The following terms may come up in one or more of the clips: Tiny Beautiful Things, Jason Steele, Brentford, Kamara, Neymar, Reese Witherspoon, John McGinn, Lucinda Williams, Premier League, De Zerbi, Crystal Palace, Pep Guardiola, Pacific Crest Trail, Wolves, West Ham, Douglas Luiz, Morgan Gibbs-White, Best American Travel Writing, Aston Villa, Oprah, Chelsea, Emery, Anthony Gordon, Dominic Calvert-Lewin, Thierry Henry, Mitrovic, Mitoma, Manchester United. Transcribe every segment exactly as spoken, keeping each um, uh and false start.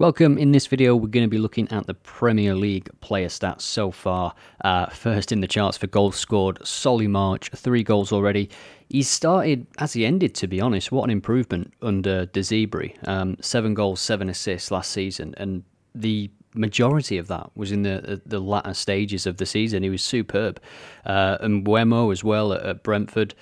Welcome. In this video, we're going to be looking at the Premier League player stats so far. Uh, first in the charts for goals scored, Solly March, three goals already. He started as he ended, to be honest. What an improvement under De Zerbi. Um, seven goals, seven assists last season, and the majority of that was in the the latter stages of the season. He was superb. Uh, and Wemo as well at, at Brentford.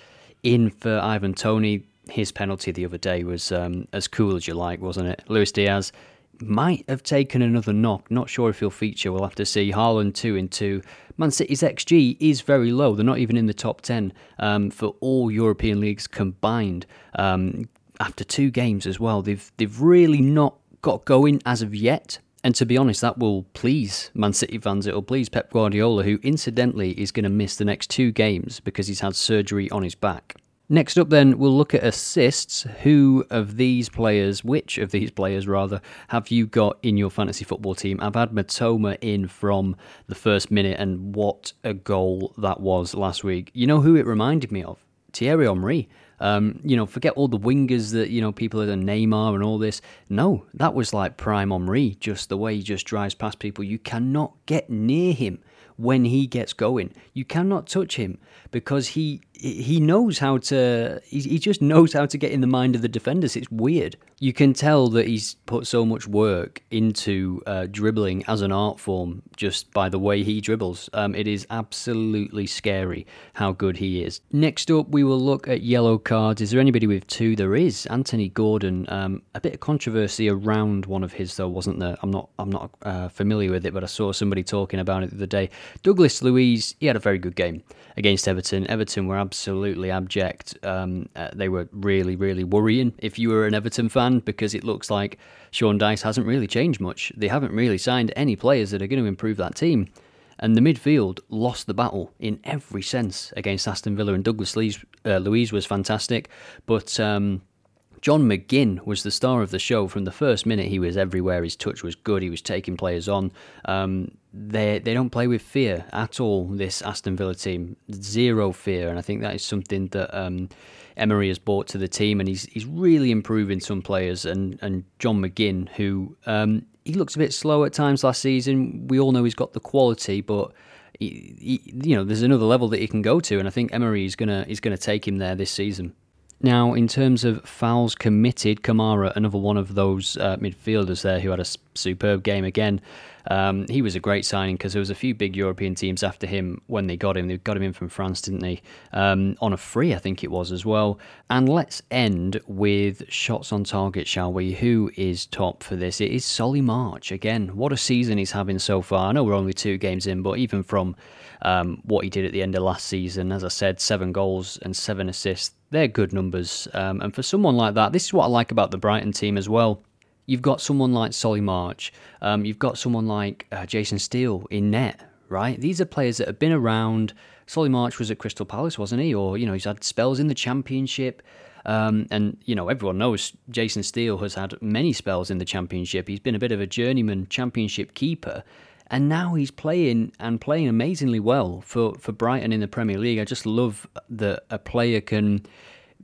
In for Ivan Toney. His penalty the other day was um, as cool as you like, wasn't it? Luis Diaz might have taken another knock. Not sure if he'll feature. We'll have to see. Haaland two in two. Man City's X G is very low. They're not even in the top ten um, for all European leagues combined. Um, after two games as well, they've they've really not got going as of yet. And to be honest, that will please Man City fans. It'll please Pep Guardiola, who incidentally is going to miss the next two games because he's had surgery on his back. Next up then, we'll look at assists. Who of these players, which of these players rather, have you got in your fantasy football team? I've had Mitoma in from the first minute, and what a goal that was last week. You know who it reminded me of? Thierry Henry. Um, you know, forget all the wingers that, you know, people are Neymar and all this. No, that was like prime Henry, just the way he just drives past people. You cannot get near him. When he gets going, you cannot touch him because he he knows how to, he, he just knows how to get in the mind of the defenders. It's weird. You can tell that he's put so much work into uh, dribbling as an art form just by the way he dribbles. Um, it is absolutely scary how good he is. Next up, we will look at yellow cards. Is there anybody with two? There is Anthony Gordon. Um, a bit of controversy around one of his though, wasn't there? I'm not I'm not uh, familiar with it, but I saw somebody talking about it the other day. Douglas Luiz, he had a very good game against Everton. Everton were absolutely abject. Um, uh, they were really, really worrying if you were an Everton fan because it looks like Sean Dyche hasn't really changed much. They haven't really signed any players that are going to improve that team. And the midfield lost the battle in every sense against Aston Villa, and Douglas Luiz, uh, Luiz was fantastic. But Um, John McGinn was the star of the show from the first minute. He was everywhere. His touch was good. He was taking players on. Um, they they don't play with fear at all, this Aston Villa team. Zero fear. And I think that is something that um, Emery has brought to the team. And he's he's really improving some players. And, and John McGinn, who um, he looks a bit slow at times last season. We all know he's got the quality, but he, he, you know, there's another level that he can go to. And I think Emery is gonna is gonna take him there this season. Now, in terms of fouls committed, Kamara, another one of those uh, midfielders there who had a superb game again. Um, he was a great signing because there was a few big European teams after him when they got him. They got him in from France, didn't they? Um, on a free, I think it was as well. And let's end with shots on target, shall we? Who is top for this? It is Solly March again. What a season he's having so far. I know we're only two games in, but even from um, what he did at the end of last season, as I said, seven goals and seven assists. They're good numbers, um, and for someone like that, this is what I like about the Brighton team as well. You've got someone like Solly March, um, you've got someone like uh, Jason Steele in net, right? These are players that have been around. Solly March was at Crystal Palace, wasn't he? Or, you know, he's had spells in the Championship, um, and, you know, everyone knows Jason Steele has had many spells in the Championship. He's been a bit of a journeyman Championship keeper, and now he's playing and playing amazingly well for, for Brighton in the Premier League. I just love that a player can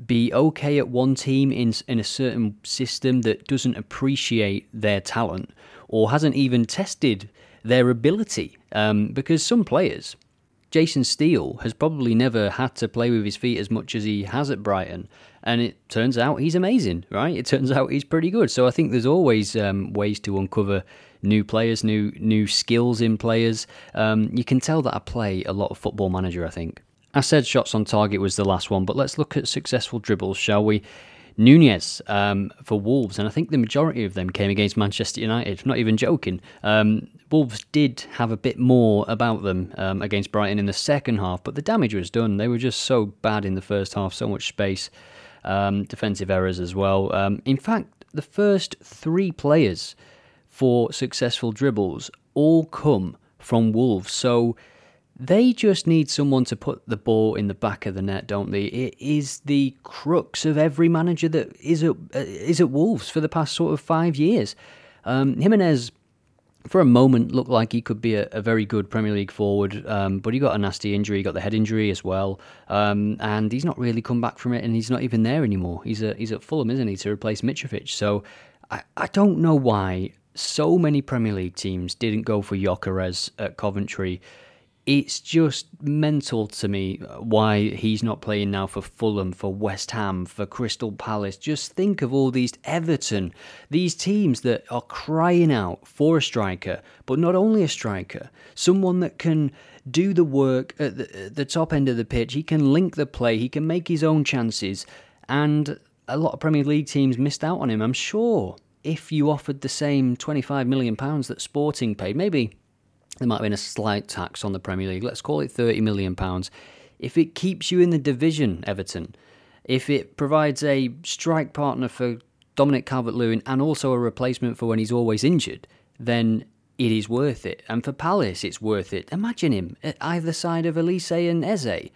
be okay at one team in in a certain system that doesn't appreciate their talent or hasn't even tested their ability. Um, because some players, Jason Steele has probably never had to play with his feet as much as he has at Brighton. And it turns out he's amazing, right? It turns out he's pretty good. So I think there's always um, ways to uncover new players, new new skills in players. Um, you can tell that I play a lot of Football Manager, I think. I said shots on target was the last one, but let's look at successful dribbles, shall we? Nunez um, for Wolves, and I think the majority of them came against Manchester United. I'm not even joking. Um, Wolves did have a bit more about them um, against Brighton in the second half, but the damage was done. They were just so bad in the first half, so much space, um, defensive errors as well. Um, in fact, the first three players for successful dribbles all come from Wolves, so they just need someone to put the ball in the back of the net, don't they? It is the crux of every manager that is at, is at Wolves for the past sort of five years. Um, Jimenez, for a moment, looked like he could be a, a very good Premier League forward, um, but he got a nasty injury. He got the head injury as well, um, and he's not really come back from it, and he's not even there anymore. He's, a, he's at Fulham, isn't he, to replace Mitrovic? So I, I don't know why so many Premier League teams didn't go for Gyökeres at Coventry. It's just mental to me why he's not playing now for Fulham, for West Ham, for Crystal Palace. Just think of all these Everton, these teams that are crying out for a striker, but not only a striker, someone that can do the work at the, at the top end of the pitch. He can link the play, he can make his own chances, and a lot of Premier League teams missed out on him, I'm sure. If you offered the same twenty-five million pounds that Sporting paid, maybe there might have been a slight tax on the Premier League. Let's call it thirty million pounds. If it keeps you in the division, Everton, if it provides a strike partner for Dominic Calvert-Lewin and also a replacement for when he's always injured, then it is worth it. And for Palace, it's worth it. Imagine him at either side of Elise and Eze.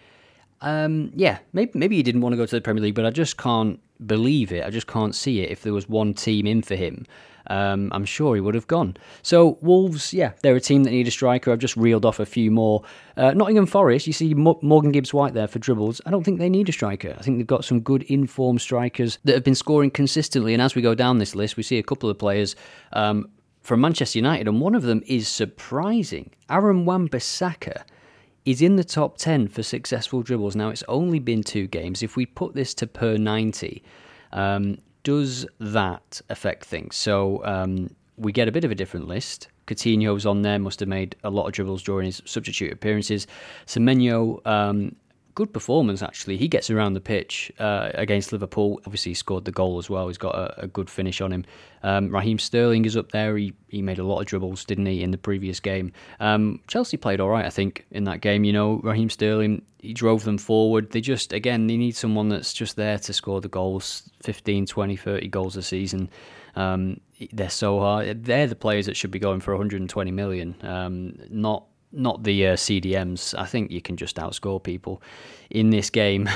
Um, yeah, maybe, maybe he didn't want to go to the Premier League, but I just can't believe it. I just can't see it. If there was one team in for him, Um, I'm sure he would have gone. So Wolves, yeah, they're a team that need a striker. I've just reeled off a few more. Uh, Nottingham Forest, you see M- Morgan Gibbs-White there for dribbles. I don't think they need a striker. I think they've got some good in-form strikers that have been scoring consistently. And as we go down this list, we see a couple of players um, from Manchester United, and one of them is surprising. Aaron Wan-Bissaka is in the top ten for successful dribbles. Now, it's only been two games. If we put this to per ninety... Um, does that affect things? So um, we get a bit of a different list. Coutinho's on there, must have made a lot of dribbles during his substitute appearances. Semenyo, um, good performance actually. He gets around the pitch uh, against Liverpool. Obviously, he scored the goal as well. He's got a, a good finish on him. Um, Raheem Sterling is up there. He he made a lot of dribbles, didn't he, in the previous game? Um, Chelsea played all right, I think, in that game. You know, Raheem Sterling, he drove them forward. They just, again, they need someone that's just there to score the goals, fifteen, twenty, thirty goals a season. Um, they're so hard. They're the players that should be going for one hundred twenty million, um, not not the uh, C D Ms. I think you can just outscore people in this game.